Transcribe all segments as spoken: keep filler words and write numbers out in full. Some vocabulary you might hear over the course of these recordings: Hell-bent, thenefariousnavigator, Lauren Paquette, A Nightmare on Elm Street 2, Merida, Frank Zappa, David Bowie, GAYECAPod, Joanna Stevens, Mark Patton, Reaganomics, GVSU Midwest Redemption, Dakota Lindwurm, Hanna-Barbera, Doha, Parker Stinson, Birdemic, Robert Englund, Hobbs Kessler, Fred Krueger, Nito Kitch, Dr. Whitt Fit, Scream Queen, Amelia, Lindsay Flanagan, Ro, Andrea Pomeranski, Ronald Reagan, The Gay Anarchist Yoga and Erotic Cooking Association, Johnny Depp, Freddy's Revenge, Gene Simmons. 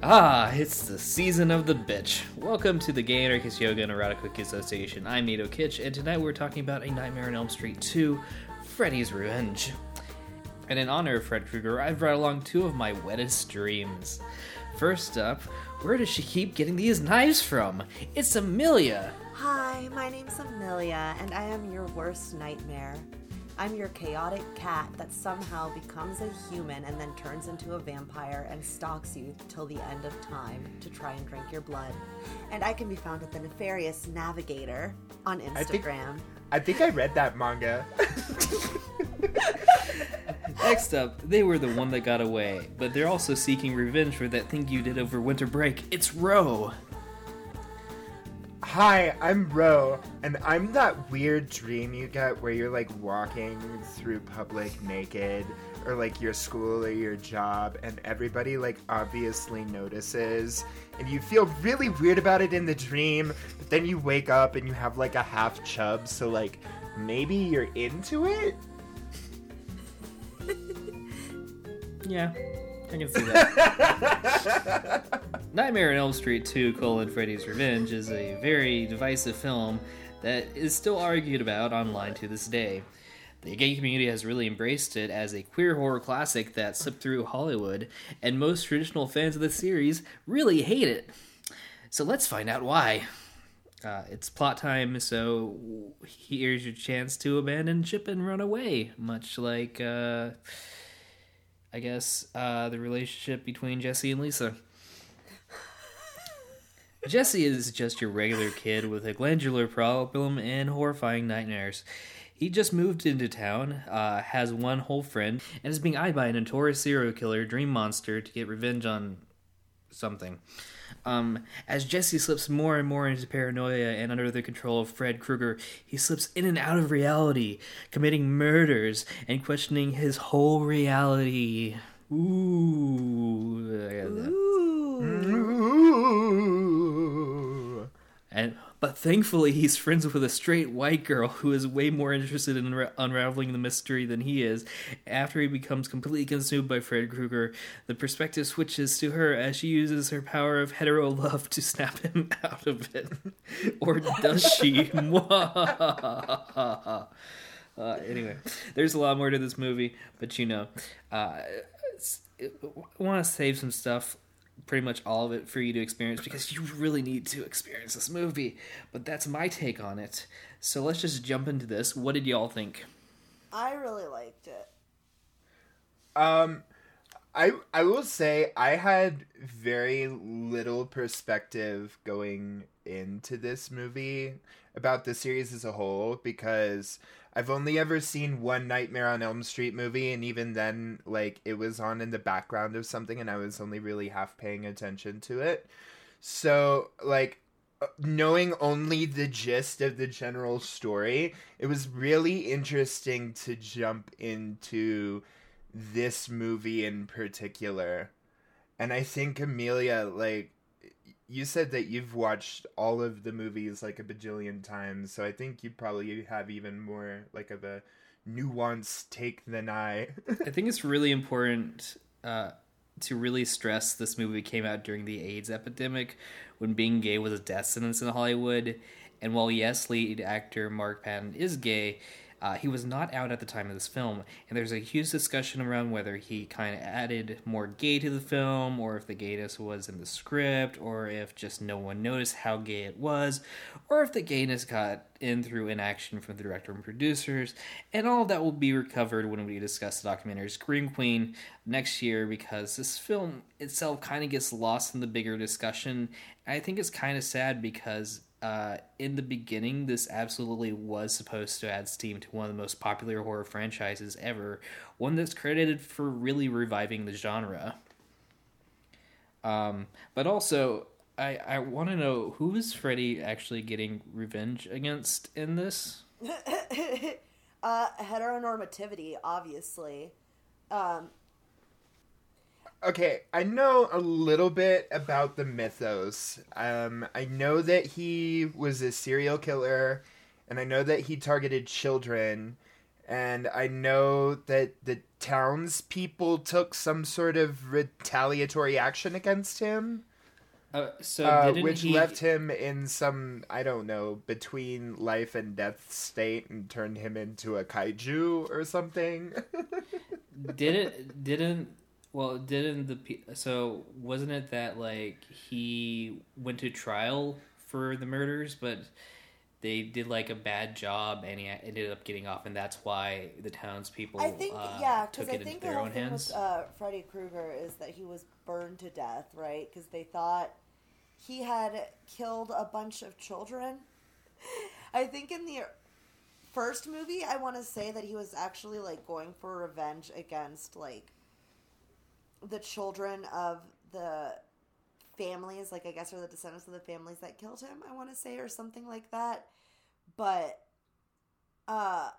Ah, it's the season of the bitch. Welcome to the Gay Anarchist Yoga and Erotic Cooking Association. I'm Nito Kitch, and tonight we're talking about A Nightmare on Elm Street two, Freddy's Revenge. And in honor of Fred Krueger, I've brought along two of my wettest dreams. First up, where does she keep getting these knives from? It's Amelia! Hi, my name's Amelia, and I am your worst nightmare. I'm your chaotic cat that somehow becomes a human and then turns into a vampire and stalks you till the end of time to try and drink your blood. And I can be found at the Nefarious Navigator on Instagram. I think I, think I read that manga. Next up, they were the one that got away, but they're also seeking revenge for that thing you did over winter break. It's Ro. Hi, I'm Ro, and I'm that weird dream you get where you're, like, walking through public naked, or, like, your school or your job, and everybody, like, obviously notices, and you feel really weird about it in the dream, but then you wake up and you have, like, a half chub, so, like, maybe you're into it? Yeah, I can see that. Nightmare on Elm Street two, colon, Freddy's Revenge is a very divisive film that is still argued about online to this day. The gay community has really embraced it as a queer horror classic that slipped through Hollywood, and most traditional fans of the series really hate it. So let's find out why. Uh, it's plot time, so here's your chance to abandon ship and run away, much like, uh, I guess, uh, the relationship between Jesse and Lisa. Jesse is just your regular kid with a glandular problem and horrifying nightmares. He just moved into town, uh, has one whole friend, and is being eyed by a notorious serial killer dream monster to get revenge on something. Um, as Jesse slips more and more into paranoia and under the control of Fred Krueger, he slips in and out of reality, committing murders and questioning his whole reality. Ooh. I got that. Ooh. Ooh. And, but thankfully, he's friends with a straight white girl who is way more interested in unra- unraveling the mystery than he is. After he becomes completely consumed by Fred Krueger, the perspective switches to her as she uses her power of hetero love to snap him out of it. Or does she? Uh, anyway, there's a lot more to this movie, but you know, uh, I want to save some stuff, pretty much all of it, for you to experience, because you really need to experience this movie. But that's my take on it. So let's just jump into this. What did y'all think? I really liked it. Um, I I will say I had very little perspective going into this movie about the series as a whole, because I've only ever seen one Nightmare on Elm Street movie, and even then, like, it was on in the background of something, and I was only really half paying attention to it. So, like, knowing only the gist of the general story, it was really interesting to jump into this movie in particular. And I think, Amelia, like, you said that you've watched all of the movies like a bajillion times, so I think you probably have even more like of a nuanced take than I. I think it's really important uh, to really stress this movie came out during the AIDS epidemic, when being gay was a death sentence in Hollywood. And while, yes, lead actor Mark Patton is gay, Uh, he was not out at the time of this film, and there's a huge discussion around whether he kind of added more gay to the film, or if the gayness was in the script, or if just no one noticed how gay it was, or if the gayness got in through inaction from the director and producers, and all of that will be recovered when we discuss the documentary Scream Queen next year, because this film itself kind of gets lost in the bigger discussion, and I think it's kind of sad because Uh, in the beginning, this absolutely was supposed to add steam to one of the most popular horror franchises ever, one that's credited for really reviving the genre. Um, but also, I, I want to know, who is Freddy actually getting revenge against in this? uh, heteronormativity, obviously. Um, Okay, I know a little bit about the mythos. Um, I know that he was a serial killer, and I know that he targeted children, And I know that the townspeople took some sort of retaliatory action against him. Uh, so uh, which he... left him in some, I don't know, between life and death state and turned him into a kaiju or something. didn't, didn't, well, didn't the, so wasn't it that like he went to trial for the murders, but they did like a bad job and he ended up getting off, and that's why the townspeople I think, uh, yeah, took I it think into the their own hands. With, uh, Freddy Krueger is that he was burned to death, right? Because they thought he had killed a bunch of children. I think in the first movie, I want to say that he was actually like going for revenge against like the children of the families, like I guess are the descendants of the families that killed him, I want to say, or something like that. But uh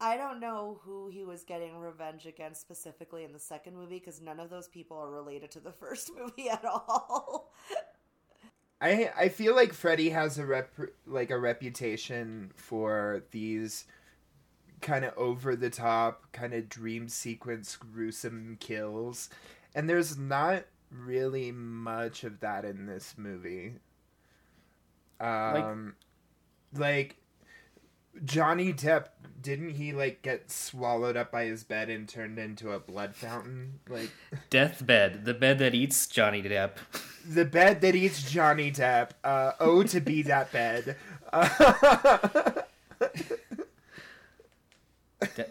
I don't know who he was getting revenge against specifically in the second movie, because none of those people are related to the first movie at all. I I feel like Freddy has a rep like a reputation for these kind of over the top, kind of dream sequence gruesome kills. And there's not really much of that in this movie. Um, like, like, Johnny Depp, didn't he, like, get swallowed up by his bed and turned into a blood fountain? Like Deathbed, the bed that eats Johnny Depp. The bed that eats Johnny Depp. Uh, oh, to be that bed. Uh- De-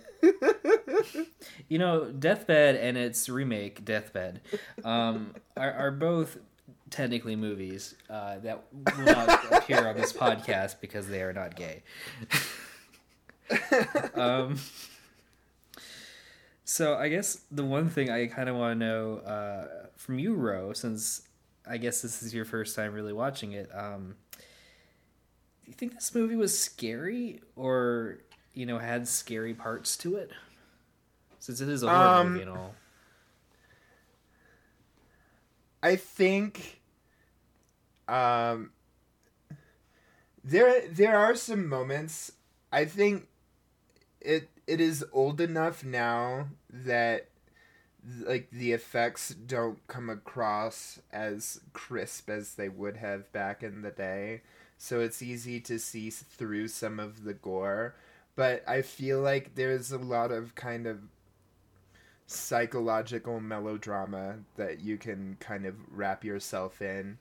You know, Deathbed and its remake, Deathbed, um, are, are both technically movies uh, that will not appear on this podcast because they are not gay. um, so I guess the one thing I kind of want to know uh, from you, Ro, since I guess this is your first time really watching it, um, do you think this movie was scary or, you know, had scary parts to it? Since it is a horror um, movie and all. I think um, there there are some moments. I think it it is old enough now that like the effects don't come across as crisp as they would have back in the day. So it's easy to see through some of the gore. But I feel like there's a lot of kind of psychological melodrama that you can kind of wrap yourself in.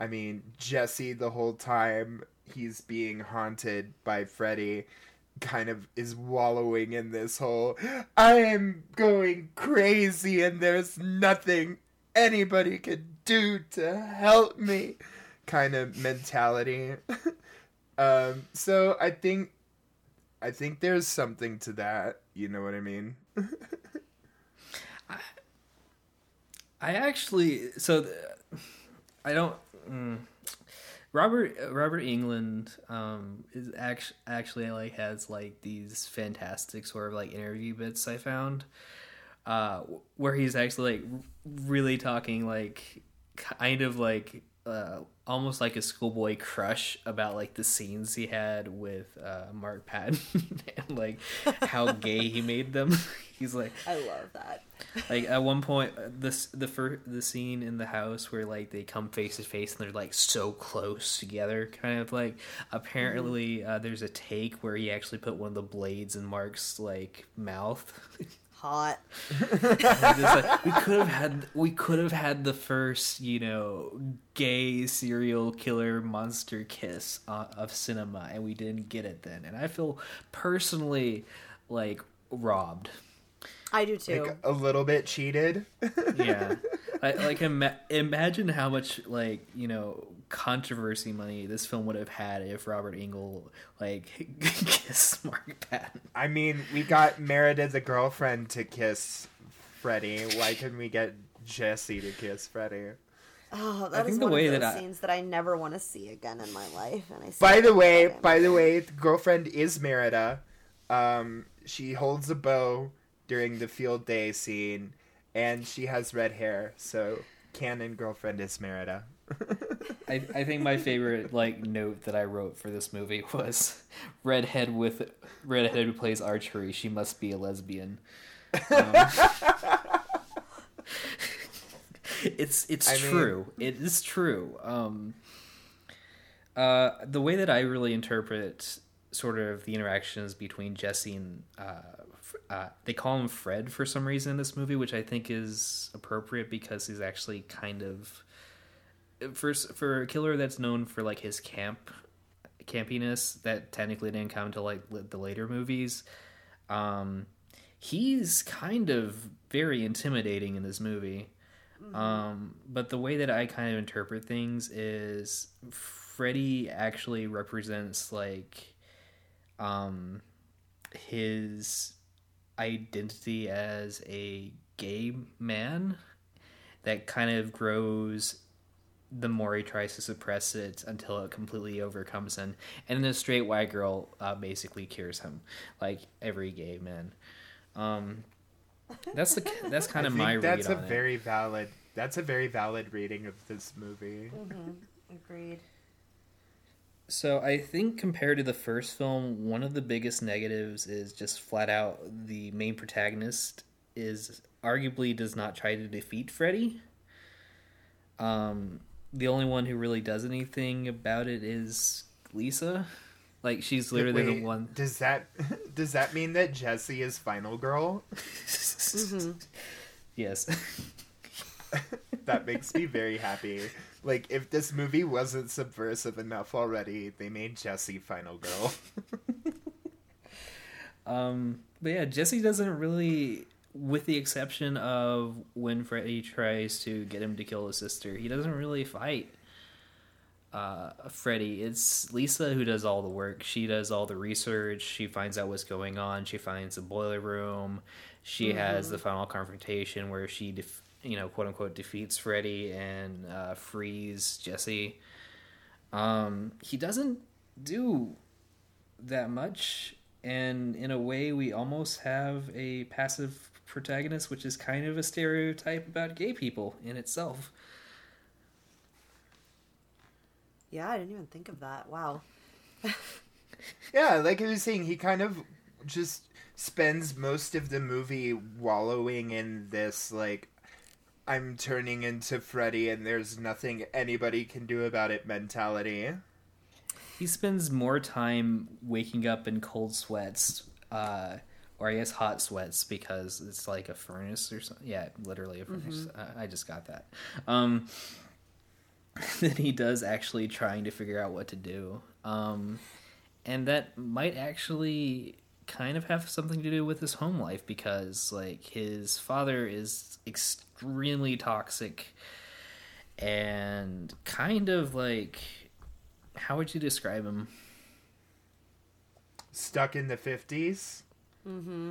I mean, Jesse, the whole time he's being haunted by Freddy, kind of is wallowing in this whole, I'm going crazy and there's nothing anybody could do to help me kind of mentality. um, so I think, I think there's something to that. You know what I mean? I actually, so the, I don't, mm, Robert, Robert Englund, um, is actually, actually like has like these fantastic sort of like interview bits I found, uh, where he's actually like really talking like kind of like, uh, almost like a schoolboy crush about like the scenes he had with, uh, Mark Patton and like how gay he made them. He's like, I love that. Like at one point, this the first the scene in the house where like they come face to face and they're like so close together, kind of like. Apparently, mm-hmm. uh, there's a take where he actually put one of the blades in Mark's like mouth. Hot. Like, we could have had we could have had the first, you know, gay serial killer monster kiss uh, of cinema, and we didn't get it then. And I feel personally like robbed. I do too. Like a little bit cheated. Yeah. I, like ima- imagine how much like, you know, controversy money this film would have had if Robert Englund like kissed Mark Patton. I mean, we got Merida the girlfriend to kiss Freddy. Why couldn't we get Jesse to kiss Freddy? Oh, that I is think one the way of those that I... scenes that I never want to see again in my life. And I by the way, again. by the way, the girlfriend is Merida. Um, she holds a bow during the field day scene, and she has red hair, so canon girlfriend is Merida. I, I think my favorite like note that I wrote for this movie was redhead with redhead who plays archery. She must be a lesbian. Um, it's it's I true. Mean... It is true. Um, uh, the way that I really interpret sort of the interactions between Jesse and uh, uh, they call him Fred for some reason in this movie, which I think is appropriate because he's actually kind of. For for a killer that's known for like his camp campiness that technically didn't come to like the later movies, um, he's kind of very intimidating in this movie. Mm-hmm. Um, but the way that I kind of interpret things is Freddy actually represents like um, his identity as a gay man that kind of grows the more he tries to suppress it until it completely overcomes him. And then a straight white girl uh, basically cures him, like every gay man. Um, that's the that's kind of my read on it. That's a very valid. That's a very valid reading of this movie. Mm-hmm. Agreed. So I think compared to the first film, one of the biggest negatives is just flat out the main protagonist is arguably does not try to defeat Freddy. Um. The only one who really does anything about it is Lisa. Like, she's literally Wait, the one. Does that does that mean that Jessie is final girl? Mm-hmm. Yes. That makes me very happy. Like, if this movie wasn't subversive enough already, they made Jessie final girl. um, but yeah, Jessie doesn't really... With the exception of when Freddy tries to get him to kill his sister, he doesn't really fight uh, Freddy. It's Lisa who does all the work. She does all the research. She finds out what's going on. She finds the boiler room. She mm-hmm. has the final confrontation where she, def- you know, quote unquote, defeats Freddy and uh, frees Jesse. Um, he doesn't do that much. And in a way, we almost have a passive protagonist, which is kind of a stereotype about gay people in itself. Yeah, I didn't even think of that. Wow. Yeah, like I was saying, he kind of just spends most of the movie wallowing in this, like, I'm turning into Freddy and there's nothing anybody can do about it mentality. He spends more time waking up in cold sweats, uh, or I guess hot sweats, because it's like a furnace or something. Yeah, literally a furnace. Mm-hmm. I, I just got that. Um, than he does actually trying to figure out what to do. Um, and that might actually kind of have something to do with his home life, because like his father is extremely toxic and kind of like... How would you describe him? Stuck in the fifties? Mm-hmm.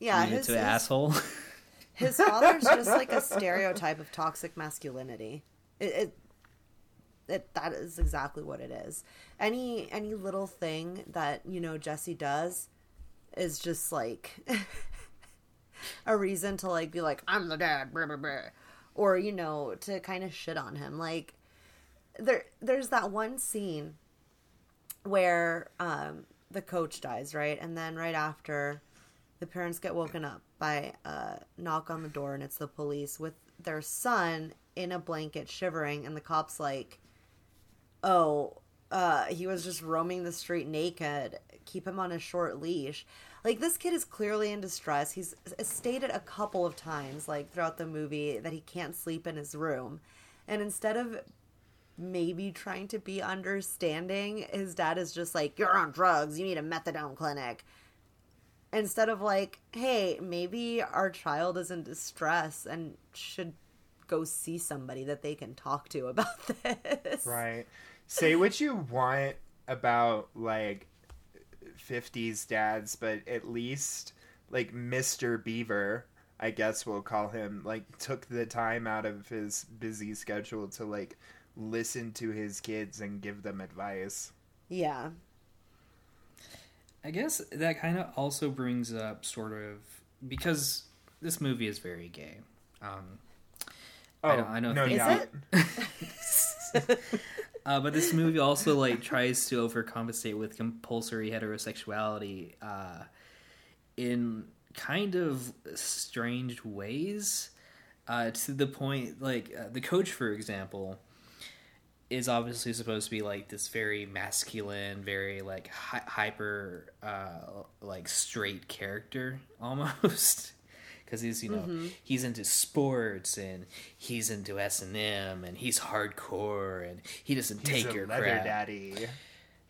Yeah, Lead his... To his, asshole? His father's just like a stereotype of toxic masculinity. It, it, it that is exactly what it is. Any any little thing that, you know, Jesse does is just like a reason to like be like, I'm the dad, blah, blah, blah. Or, you know, to kind of shit on him. Like, There, there's that one scene where um, the coach dies, right? And then right after, the parents get woken up by a knock on the door, and it's the police with their son in a blanket shivering, and the cop's like, oh, uh, he was just roaming the street naked. Keep him on a short leash. Like, this kid is clearly in distress. He's stated a couple of times, like, throughout the movie that he can't sleep in his room. And instead of... maybe trying to be understanding, his dad is just like, you're on drugs, you need a methadone clinic, instead of like, hey, maybe our child is in distress and should go see somebody that they can talk to about this. Right. Say what you want about like fifties dads, but at least like Mister Beaver, I guess we'll call him, like took the time out of his busy schedule to like listen to his kids and give them advice. Yeah. I guess that kind of also brings up sort of, because this movie is very gay. Um, Oh, I don't, I don't no doubt. Is it? uh, but this movie also like tries to overcompensate with compulsory heterosexuality uh, in kind of strange ways. Uh, to the point, like uh, the coach, for example, is obviously supposed to be like this very masculine, very like hi- hyper, uh, like straight character almost, because he's you know mm-hmm. he's into sports and he's into S and M and he's hardcore and he doesn't he's take a your leather crap. Daddy.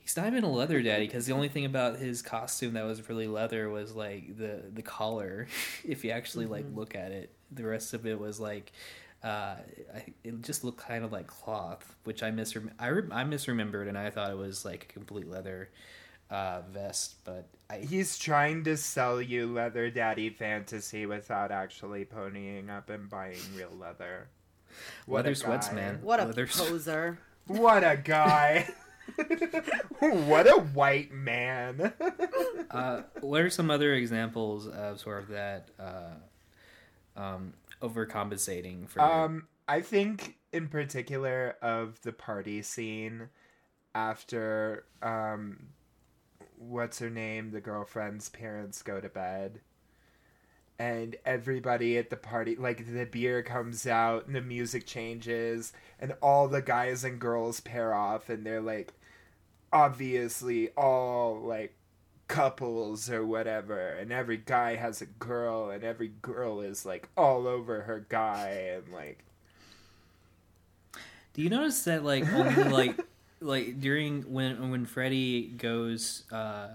He's not even a leather daddy because the only thing about his costume that was really leather was like the the collar. If you actually mm-hmm. like look at it, the rest of it was like. Uh, it just looked kind of like cloth, which I misrem- I, re- I misremembered, and I thought it was like a complete leather uh, vest. But I... he's trying to sell you leather daddy fantasy without actually ponying up and buying real leather. What leather a sweats, guy. man! What a leather poser! What a guy! What a white man! uh, what are some other examples of sort of that? Uh, um. Overcompensating for um I think in particular of the party scene after um what's her name the girlfriend's parents go to bed and everybody at the party like the beer comes out and the music changes and all the guys and girls pair off and they're like obviously all like couples or whatever, and every guy has a girl, and every girl is like all over her guy, and like. Do you notice that like only like like during when when Freddy goes uh,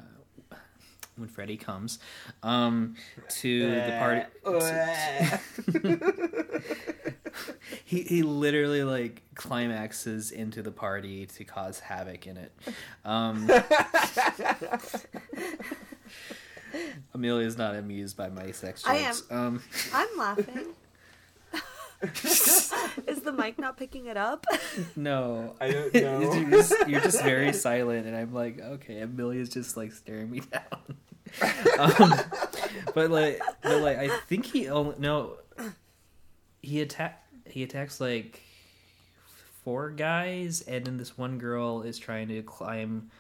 when Freddy comes um, to the party, to, he he literally like climaxes into the party to cause havoc in it. Um, Amelia's not amused by my sex jokes. I am. Um, I'm laughing. Is the mic not picking it up? No, I don't know. You're just, you're just very silent, and I'm like, okay, Amelia's just like staring me down. um, but like, but like, I think he only no. He attack. He attacks like four guys, and then this one girl is trying to climb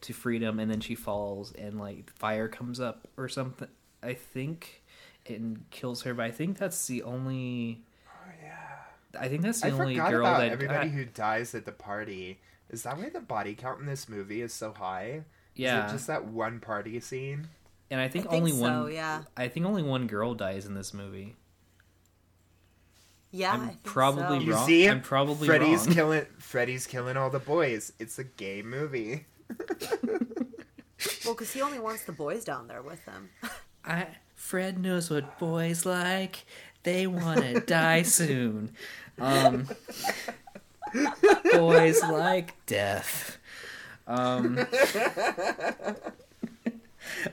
to freedom, and then she falls, and like fire comes up or something. I think and kills her. But I think that's the only. Oh yeah. I think that's the I only girl about that everybody I... who dies at the party. Is that why the body count in this movie is so high? Yeah. Is it just that one party scene? And I think, I think only so, one. Yeah. I think only one girl dies in this movie. Yeah, I'm I think probably so. Wrong. You see, I'm probably Freddy's wrong. killing Freddy's killing all the boys. It's a gay movie. Well, because he only wants the boys down there with him. I Fred knows what boys like. They want to die soon. Um, boys like death. Um,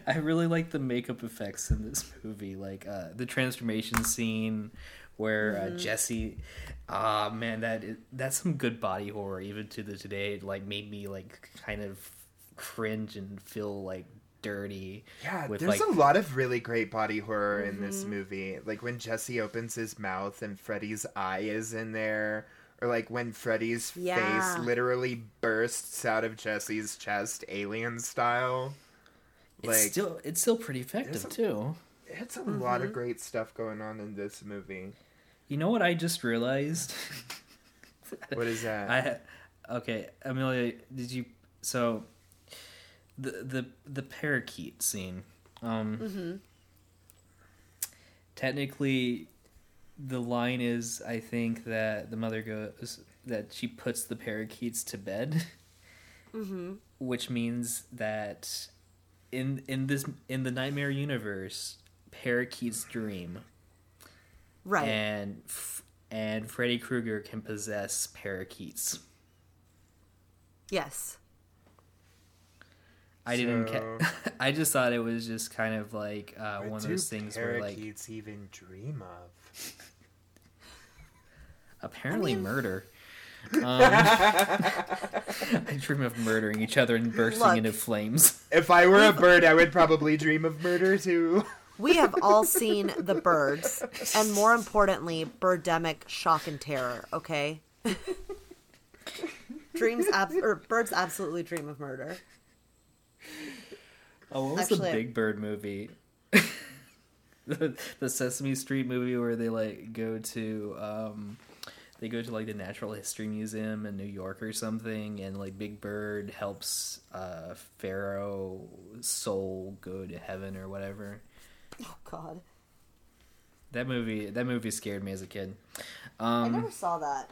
I really like the makeup effects in this movie, like uh, the transformation scene. Where uh, Jesse, ah uh, man, that is, that's some good body horror. Even to the today, it, like made me like kind of cringe and feel like dirty. Yeah, with, there's like... a lot of really great body horror mm-hmm. in this movie. Like when Jesse opens his mouth and Freddy's eye is in there, or like when Freddy's yeah. face literally bursts out of Jesse's chest, alien style. It's like still, it's still pretty effective a... too. It's a mm-hmm. lot of great stuff going on in this movie. You know what I just realized? What is that? I, okay, Amelia, did you... So, the the, the parakeet scene. Um, mm-hmm. Technically, the line is, I think, that the mother goes... That she puts the parakeets to bed. Mm-hmm. Which means that in in this in the Nightmare universe... Parakeet's dream, right? And and Freddy Krueger can possess parakeets. Yes. I so, didn't. Ca- I just thought it was just kind of like uh, one of those things where like parakeets even dream of. Apparently, I mean... murder. Um, I dream of murdering each other and bursting Look, into flames. If I were a bird, I would probably dream of murder too. We have all seen The Birds, and more importantly, Birdemic Shock and Terror, okay? Dreams, ab- or birds absolutely dream of murder. Oh, what was Actually, the Big Bird movie? the, the Sesame Street movie where they, like, go to, um, they go to, like, the Natural History Museum in New York or something, and, like, Big Bird helps uh, Pharaoh's soul go to heaven or whatever. Oh God, that movie that movie scared me as a kid. Um, I never saw that.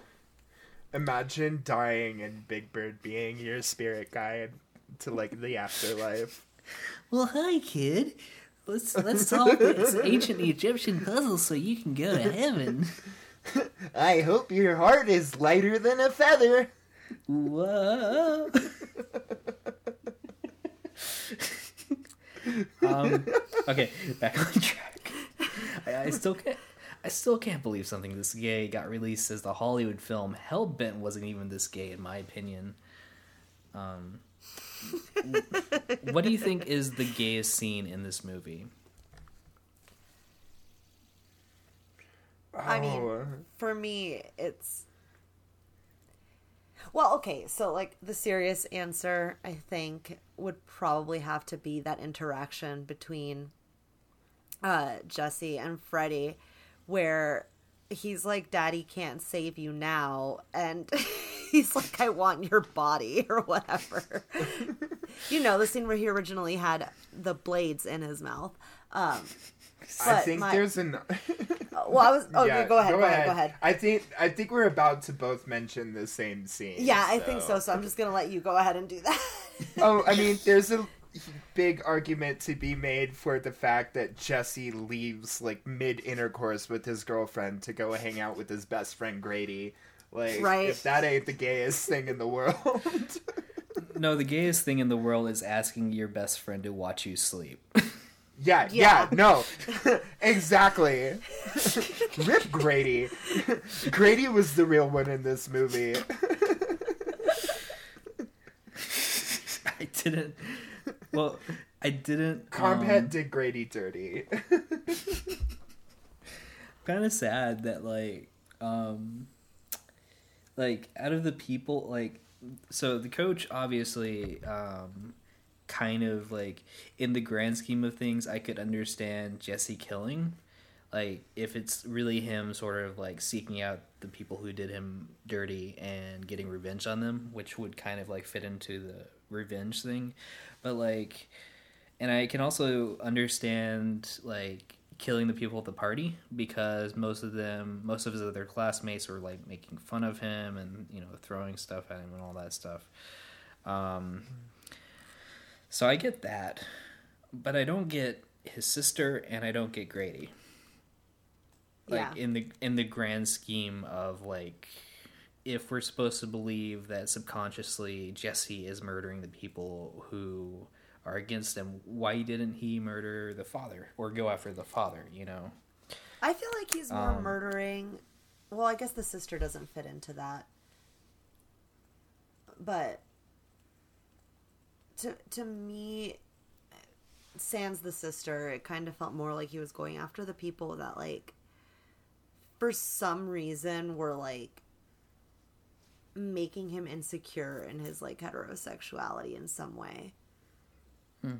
Imagine dying and Big Bird being your spirit guide to like the afterlife. Well, hi kid, let's let's solve this ancient Egyptian puzzle so you can go to heaven. I hope your heart is lighter than a feather. Whoa. um, okay, back on track. I, I still can't. I still can't believe something this gay got released as the Hollywood film Hell-bent wasn't even this gay, in my opinion. Um, what do you think is the gayest scene in this movie? I mean, for me, it's well, okay. So, like, the serious answer, I think, would probably have to be that interaction between uh, Jesse and Freddy, where he's like, Daddy can't save you now, and he's like, I want your body, or whatever. You know, the scene where he originally had the blades in his mouth. Um, I think my... there's an... well, I was... Oh, yeah, no, go ahead, go, go ahead. ahead, go ahead. I think, I think we're about to both mention the same scene. Yeah, so. I think so, so I'm just gonna let you go ahead and do that. Oh, I mean, there's a big argument to be made for the fact that Jesse leaves, like, mid-intercourse with his girlfriend to go hang out with his best friend, Grady. Like, right. If that ain't the gayest thing in the world. No, the gayest thing in the world is asking your best friend to watch you sleep. Yeah, yeah, yeah, no. Exactly. Rip Grady. Grady was the real one in this movie. I didn't... Well, I didn't... Compet um, did Grady dirty. Kind of sad that, like... Um, like, out of the people, like... So, the coach, obviously... Um, kind of, like, in the grand scheme of things, I could understand Jesse killing. Like, if it's really him sort of, like, seeking out the people who did him dirty and getting revenge on them, which would kind of, like, fit into the revenge thing. But, like, and I can also understand, like, killing the people at the party, because most of them, most of his other classmates were, like, making fun of him and, you know, throwing stuff at him and all that stuff. Um... So I get that, but I don't get his sister, and I don't get Grady. Like, yeah. in the in the grand scheme of, like, if we're supposed to believe that subconsciously Jesse is murdering the people who are against him, why didn't he murder the father or go after the father? You know, I feel like he's more um, murdering. Well, I guess the sister doesn't fit into that, but. To to me, sans the sister, it kind of felt more like he was going after the people that, like, for some reason were, like, making him insecure in his, like, heterosexuality in some way. Hmm.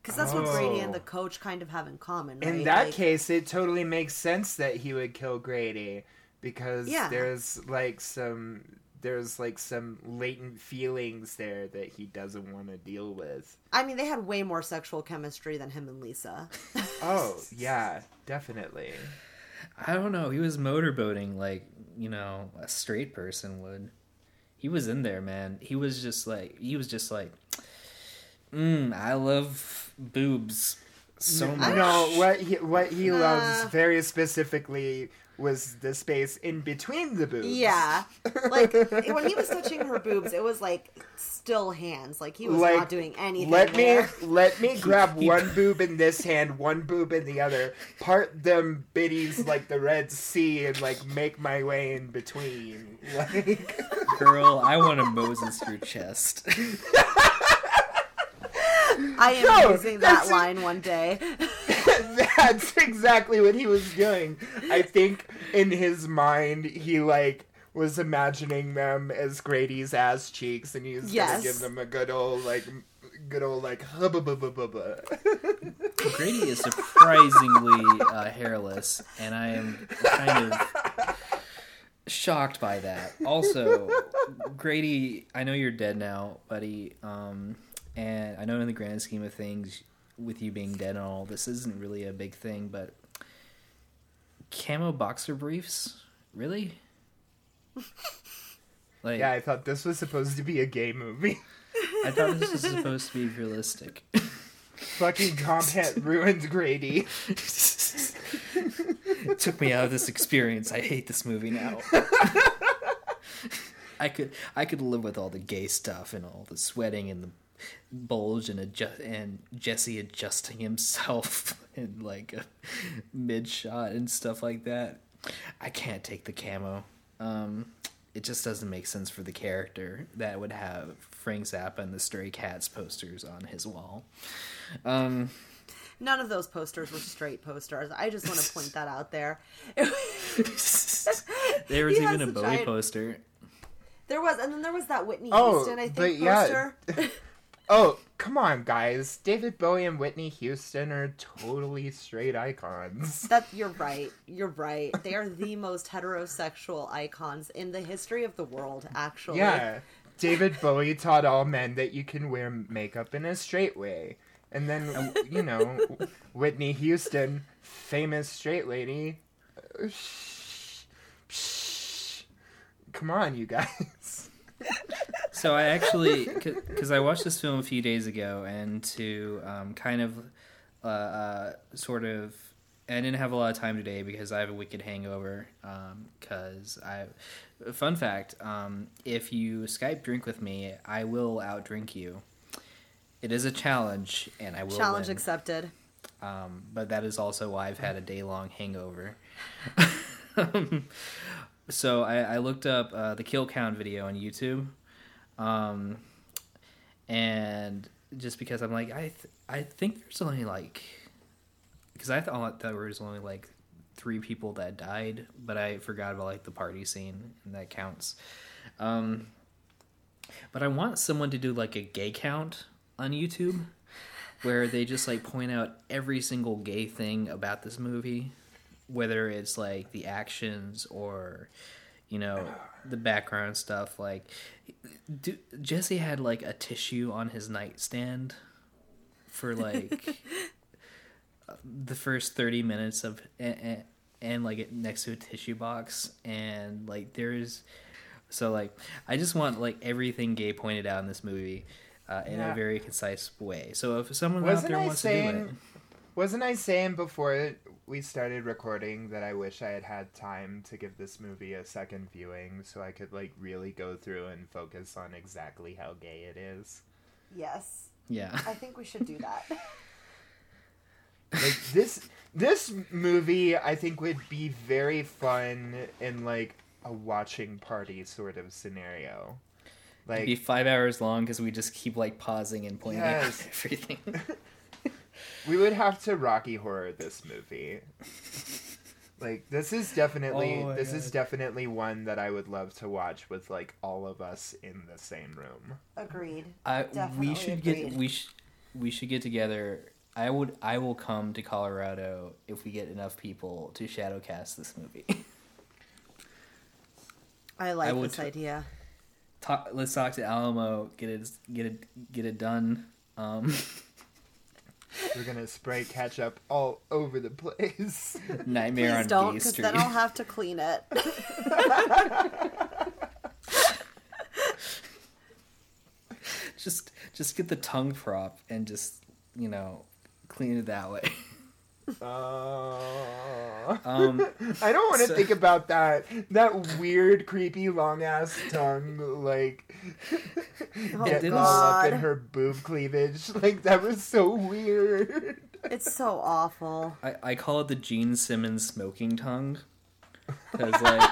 Because that's oh. what Grady and the coach kind of have in common, right? In that like, case, it totally makes sense that he would kill Grady, because yeah. there's, like, some... There's, like, some latent feelings there that he doesn't want to deal with. I mean, they had way more sexual chemistry than him and Lisa. Oh, yeah, definitely. I don't know. He was motorboating like, you know, a straight person would. He was in there, man. He was just like, he was just like, mm, I love boobs so much. No, what he, what he uh... loves very specifically... was the space in between the boobs. Yeah. Like, when he was touching her boobs, it was, like, still hands. Like, he was like, not doing anything Let there. me let me grab one boob in this hand, one boob in the other, part them bitties like the Red Sea, and, like, make my way in between. Like... Girl, I want to Moses your chest. I am no, using that line a... one day. That's exactly what he was doing. I think in his mind, he, like, was imagining them as Grady's ass cheeks, and he was yes. going to give them a good old, like, good old, like, hubba ba ba ba ba. Grady is surprisingly uh, hairless, and I am kind of shocked by that. Also, Grady, I know you're dead now, buddy, um, and I know in the grand scheme of things, with you being dead and all, this isn't really a big thing, but camo boxer briefs? Really? Like, yeah, I thought this was supposed to be a gay movie. I thought this was supposed to be realistic. Fucking Compet ruined Grady. It took me out of this experience. I hate this movie now. I could I could live with all the gay stuff and all the sweating and the bulge and adjust, and Jesse adjusting himself in like a mid shot and stuff like that. I can't take the camo. Um, it just doesn't make sense for the character that would have Frank Zappa and the Stray Cats posters on his wall. Um, None of those posters were straight posters. I just want to point that out there. Was, there was even a Bowie giant poster. There was, and then there was that Whitney oh, Houston, I think, but poster. Yeah. Oh, come on, guys. David Bowie and Whitney Houston are totally straight icons. That, you're right. You're right. They are the most heterosexual icons in the history of the world, actually. Yeah. David Bowie taught all men that you can wear makeup in a straight way. And then, you know, Whitney Houston, famous straight lady. Shh, shh. Come on, you guys. So I actually, because I watched this film a few days ago, and to um, kind of uh, uh, sort of, I didn't have a lot of time today because I have a wicked hangover. Because um, I, fun fact, um, if you Skype drink with me, I will outdrink you. It is a challenge, and I will Challenge win. Accepted. Um, but that is also why I've had a day-long hangover. um, so I, I looked up uh, the kill count video on YouTube, um, and just because I'm like, I th- I think there's only like, because I thought there was only like three people that died, but I forgot about like the party scene, and that counts. Um, but I want someone to do like a gay count on YouTube, where they just like point out every single gay thing about this movie, whether it's like the actions or, you know, the background stuff. Like, do, Jesse had like a tissue on his nightstand for like the first thirty minutes of, and, and, and like it next to a tissue box, and like there's, so like I just want like everything gay pointed out in this movie. Uh, in yeah. a very concise way. So if someone wasn't out there I wants saying, to do it... Wasn't I saying before we started recording that I wish I had had time to give this movie a second viewing so I could, like, really go through and focus on exactly how gay it is? Yes. Yeah. I think we should do that. Like, this, this movie, I think, would be very fun in, like, a watching party sort of scenario. Like, it'd be five hours long because we just keep like pausing and pointing yes. out everything. We would have to Rocky Horror this movie. Like this is definitely oh this God. is definitely one that I would love to watch with like all of us in the same room. Agreed. I definitely we should agreed. get we should we should get together. I would I will come to Colorado if we get enough people to shadowcast this movie. I like I this t- idea. Talk, let's talk to Alamo. Get it, get it, get it done. Um, We're gonna spray ketchup all over the place. Nightmare Please on Elm Street. Don't, because then I'll have to clean it. just, just get the tongue prop and just, you know, clean it that way. Uh, um, I don't want to so, think about that that weird creepy long ass tongue like oh get God. all up in her boob cleavage. Like that was so weird. It's so awful. I, I call it the Gene Simmons smoking tongue, because like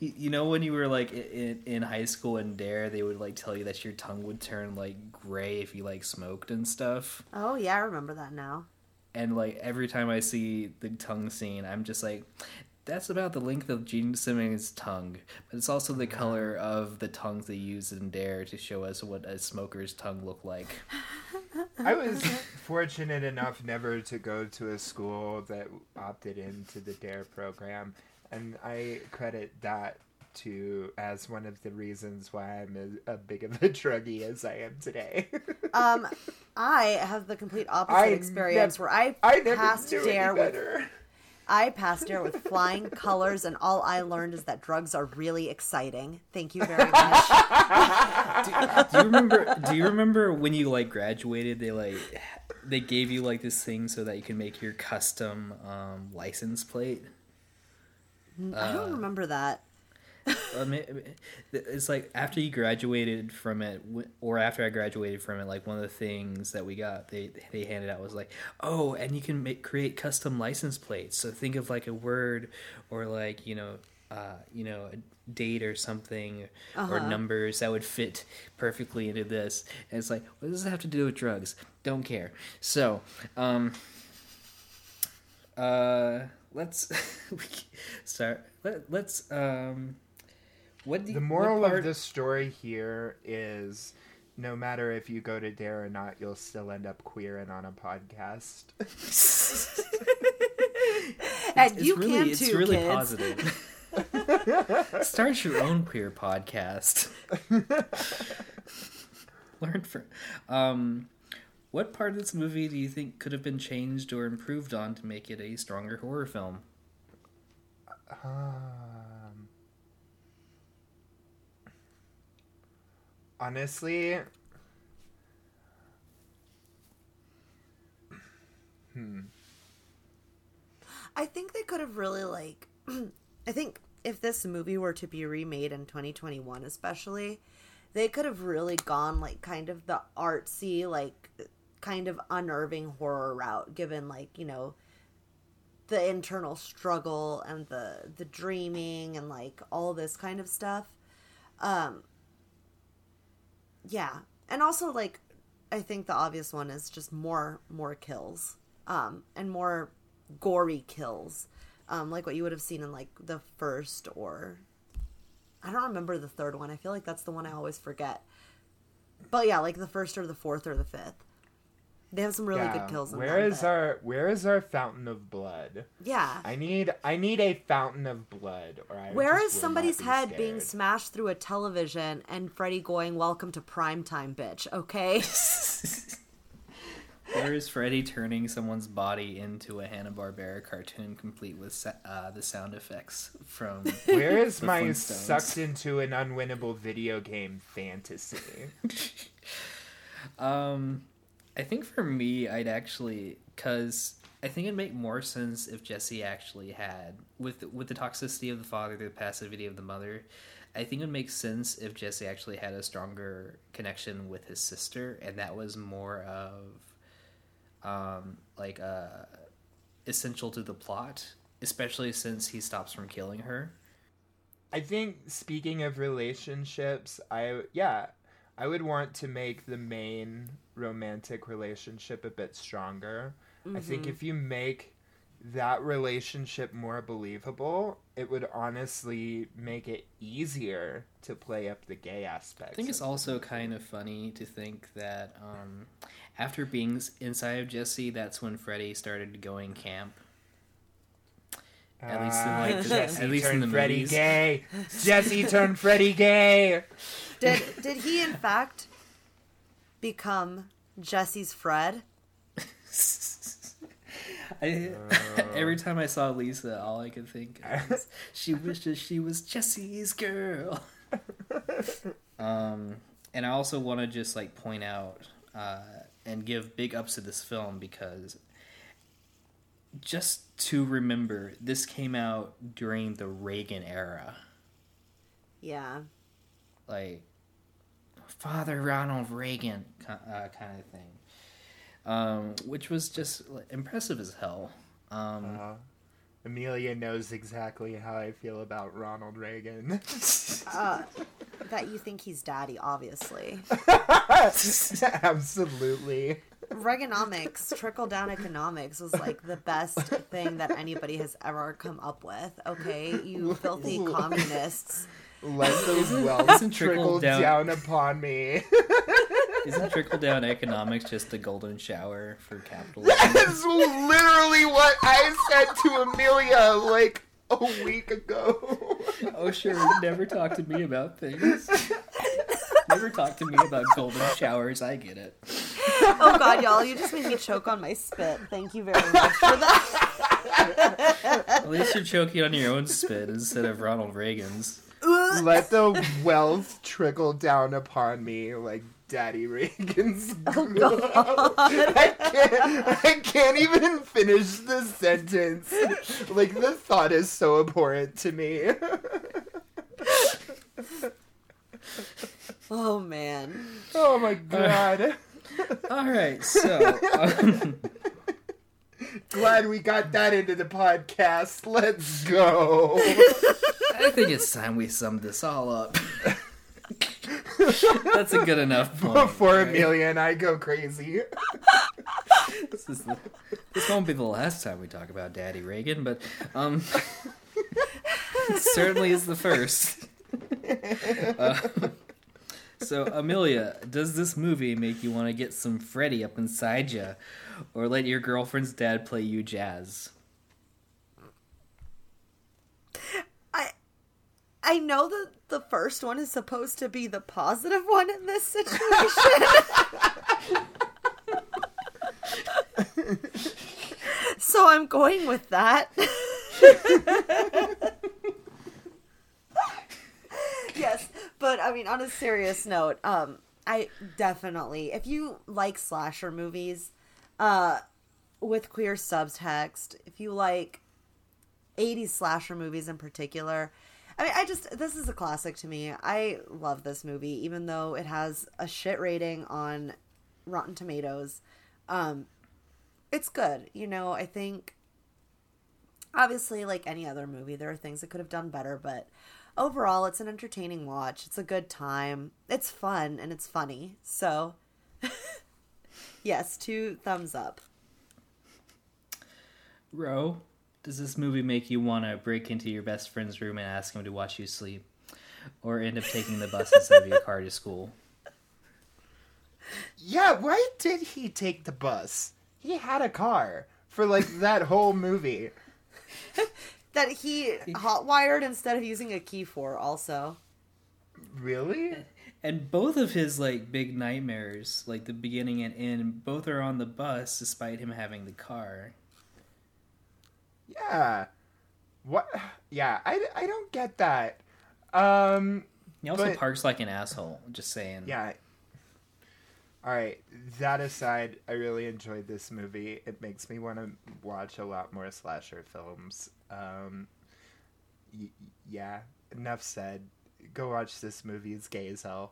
you, you know when you were like in, in high school and Dare, they would like tell you that your tongue would turn like gray if you like smoked and stuff. Oh yeah, I remember that now. And, like, every time I see the tongue scene, I'm just like, that's about the length of Gene Simmons' tongue. But it's also the color of the tongues they use in Dare to show us what a smoker's tongue looked like. I was fortunate enough never to go to a school that opted into the Dare program. And I credit that to as one of the reasons why I'm as big of a druggie as I am today. um, I have the complete opposite I experience nev- where I, I passed Dare with I passed Dare with flying colors, and all I learned is that drugs are really exciting. Thank you very much. do, do you remember? Do you remember when you like graduated? They like they gave you like this thing so that you can make your custom um, license plate. I don't uh, remember that. um, it, it's like after you graduated from it, or after I graduated from it, like one of the things that we got, they they handed out was like, oh, and you can make create custom license plates. So think of like a word, or like you know, uh, you know, a date or something, uh-huh. or numbers that would fit perfectly into this. And it's like, what does this have to do with drugs? Don't care. So, um, uh, let's start. Let, let's um. What do you, the moral what part... of the story here is, no matter if you go to Dare or not, you'll still end up queer and on a podcast. And it's, you it's really, can it's too, It's really kids. Positive. Start your own queer podcast. Learn from. Um, what part of this movie do you think could have been changed or improved on to make it a stronger horror film? Ah. Uh... Honestly, hmm. I think they could have really, like, I think if this movie were to be remade in twenty twenty-one especially, they could have really gone, like, kind of the artsy, like, kind of unnerving horror route, given, like, you know, the internal struggle and the, the dreaming and, like, all this kind of stuff. Um... Yeah. And also, like, I think the obvious one is just more more kills um, and more gory kills, um, like what you would have seen in, like, the first or... I don't remember the third one. I feel like that's the one I always forget. But, yeah, like the first or the fourth or the fifth. They have some really yeah. good kills in where them, is but... our Where is our fountain of blood? Yeah. I need I need a fountain of blood. Or I where is somebody's be head scared. Being smashed through a television and Freddy going, welcome to primetime, bitch, okay? Where is Freddy turning someone's body into a Hanna-Barbera cartoon complete with uh, the sound effects from Where is my sucked into an unwinnable video game fantasy? um... I think for me, I'd actually, because I think it'd make more sense if Jesse actually had, with with the toxicity of the father, the passivity of the mother, I think it would make sense if Jesse actually had a stronger connection with his sister, and that was more of, um, like, uh, essential to the plot, especially since he stops from killing her. I think, speaking of relationships, I, yeah, I would want to make the main romantic relationship a bit stronger. Mm-hmm. I think if you make that relationship more believable, it would honestly make it easier to play up the gay aspect. I think it's also kind of funny to think that um, after being inside of Jesse, that's when Freddy started going camp. At least in like the, uh, Jesse at least turned in the Freddy movies. Gay. Jesse turned Freddy gay. Did did he in fact become Jesse's Fred? I, uh, every time I saw Lisa, all I could think of was she wishes she was Jesse's girl. um, and I also want to just like point out uh, and give big ups to this film because. Just to remember, this came out during the Reagan era. Yeah. Like, Father Ronald Reagan uh, kind of thing. Um, which was just impressive as hell. Um, uh, Amelia knows exactly how I feel about Ronald Reagan. uh, that you think he's daddy, obviously. Absolutely. Reaganomics, trickle-down economics, was like the best thing that anybody has ever come up with. Okay, you filthy communists. Let the wealth trickle down. down upon me. Isn't trickle-down economics just the golden shower for capitalism? That's literally what I said to Amelia, like, a week ago. Oh, sure, never talk to me about things. Never talk to me about golden showers, I get it. Oh, God, y'all, you just made me choke on my spit. Thank you very much for that. At least you're choking on your own spit instead of Ronald Reagan's. Let the wealth trickle down upon me, like, Daddy Reagan's. Oh, I can't I can't even finish the sentence. Like, the thought is so abhorrent to me. Oh, man. Oh, my God. Uh, all right, so... Um... Glad we got that into the podcast. Let's go. I think it's time we summed this all up. That's a good enough point. Before right? Amelia and I go crazy. This is the, this won't be the last time we talk about Daddy Reagan, but um, it certainly is the first. Uh, so, Amelia, does this movie make you want to get some Freddy up inside you, or let your girlfriend's dad play you jazz? I, I know that the first one is supposed to be the positive one in this situation. So I'm going with that. Yes, but I mean, on a serious note, um, I definitely, if you like slasher movies uh, with queer subtext, if you like eighties slasher movies in particular... I mean, I just, this is a classic to me. I love this movie, even though it has a shit rating on Rotten Tomatoes. Um, it's good. You know, I think, obviously, like any other movie, there are things that could have done better, but overall, it's an entertaining watch. It's a good time. It's fun, and it's funny. So, yes, two thumbs up. Ro? Does this movie make you want to break into your best friend's room and ask him to watch you sleep? Or end up taking the bus instead of your car to school? Yeah, why did he take the bus? He had a car for, like, that whole movie. That he hotwired instead of using a key for, also. Really? And both of his, like, big nightmares, like the beginning and end, both are on the bus despite him having the car. Yeah. What? Yeah, I, I don't get that. Um, he also but, parks like an asshole, just saying. Yeah. Alright, that aside, I really enjoyed this movie. It makes me want to watch a lot more slasher films. Um, y- yeah, enough said. Go watch this movie, it's gay as hell.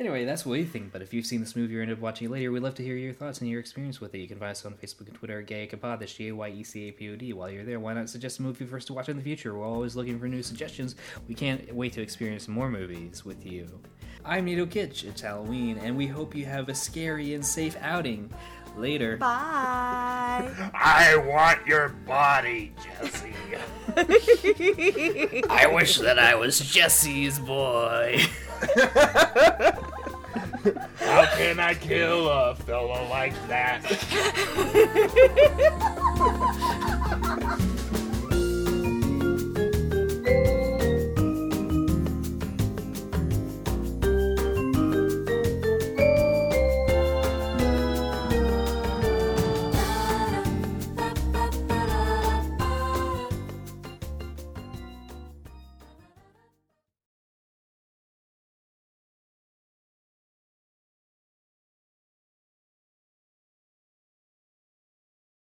Anyway, that's what you think, but if you've seen this movie or end up watching it later, we'd love to hear your thoughts and your experience with it. You can find us on Facebook and Twitter at GAYECAPod, that's G A Y E C A P O D. While you're there, why not suggest a movie for us to watch in the future? We're always looking for new suggestions. We can't wait to experience more movies with you. I'm Nito Kitch. It's Halloween, and we hope you have a scary and safe outing. Later. Bye. I want your body, Jesse. I wish that I was Jesse's boy. How can I kill a fella like that?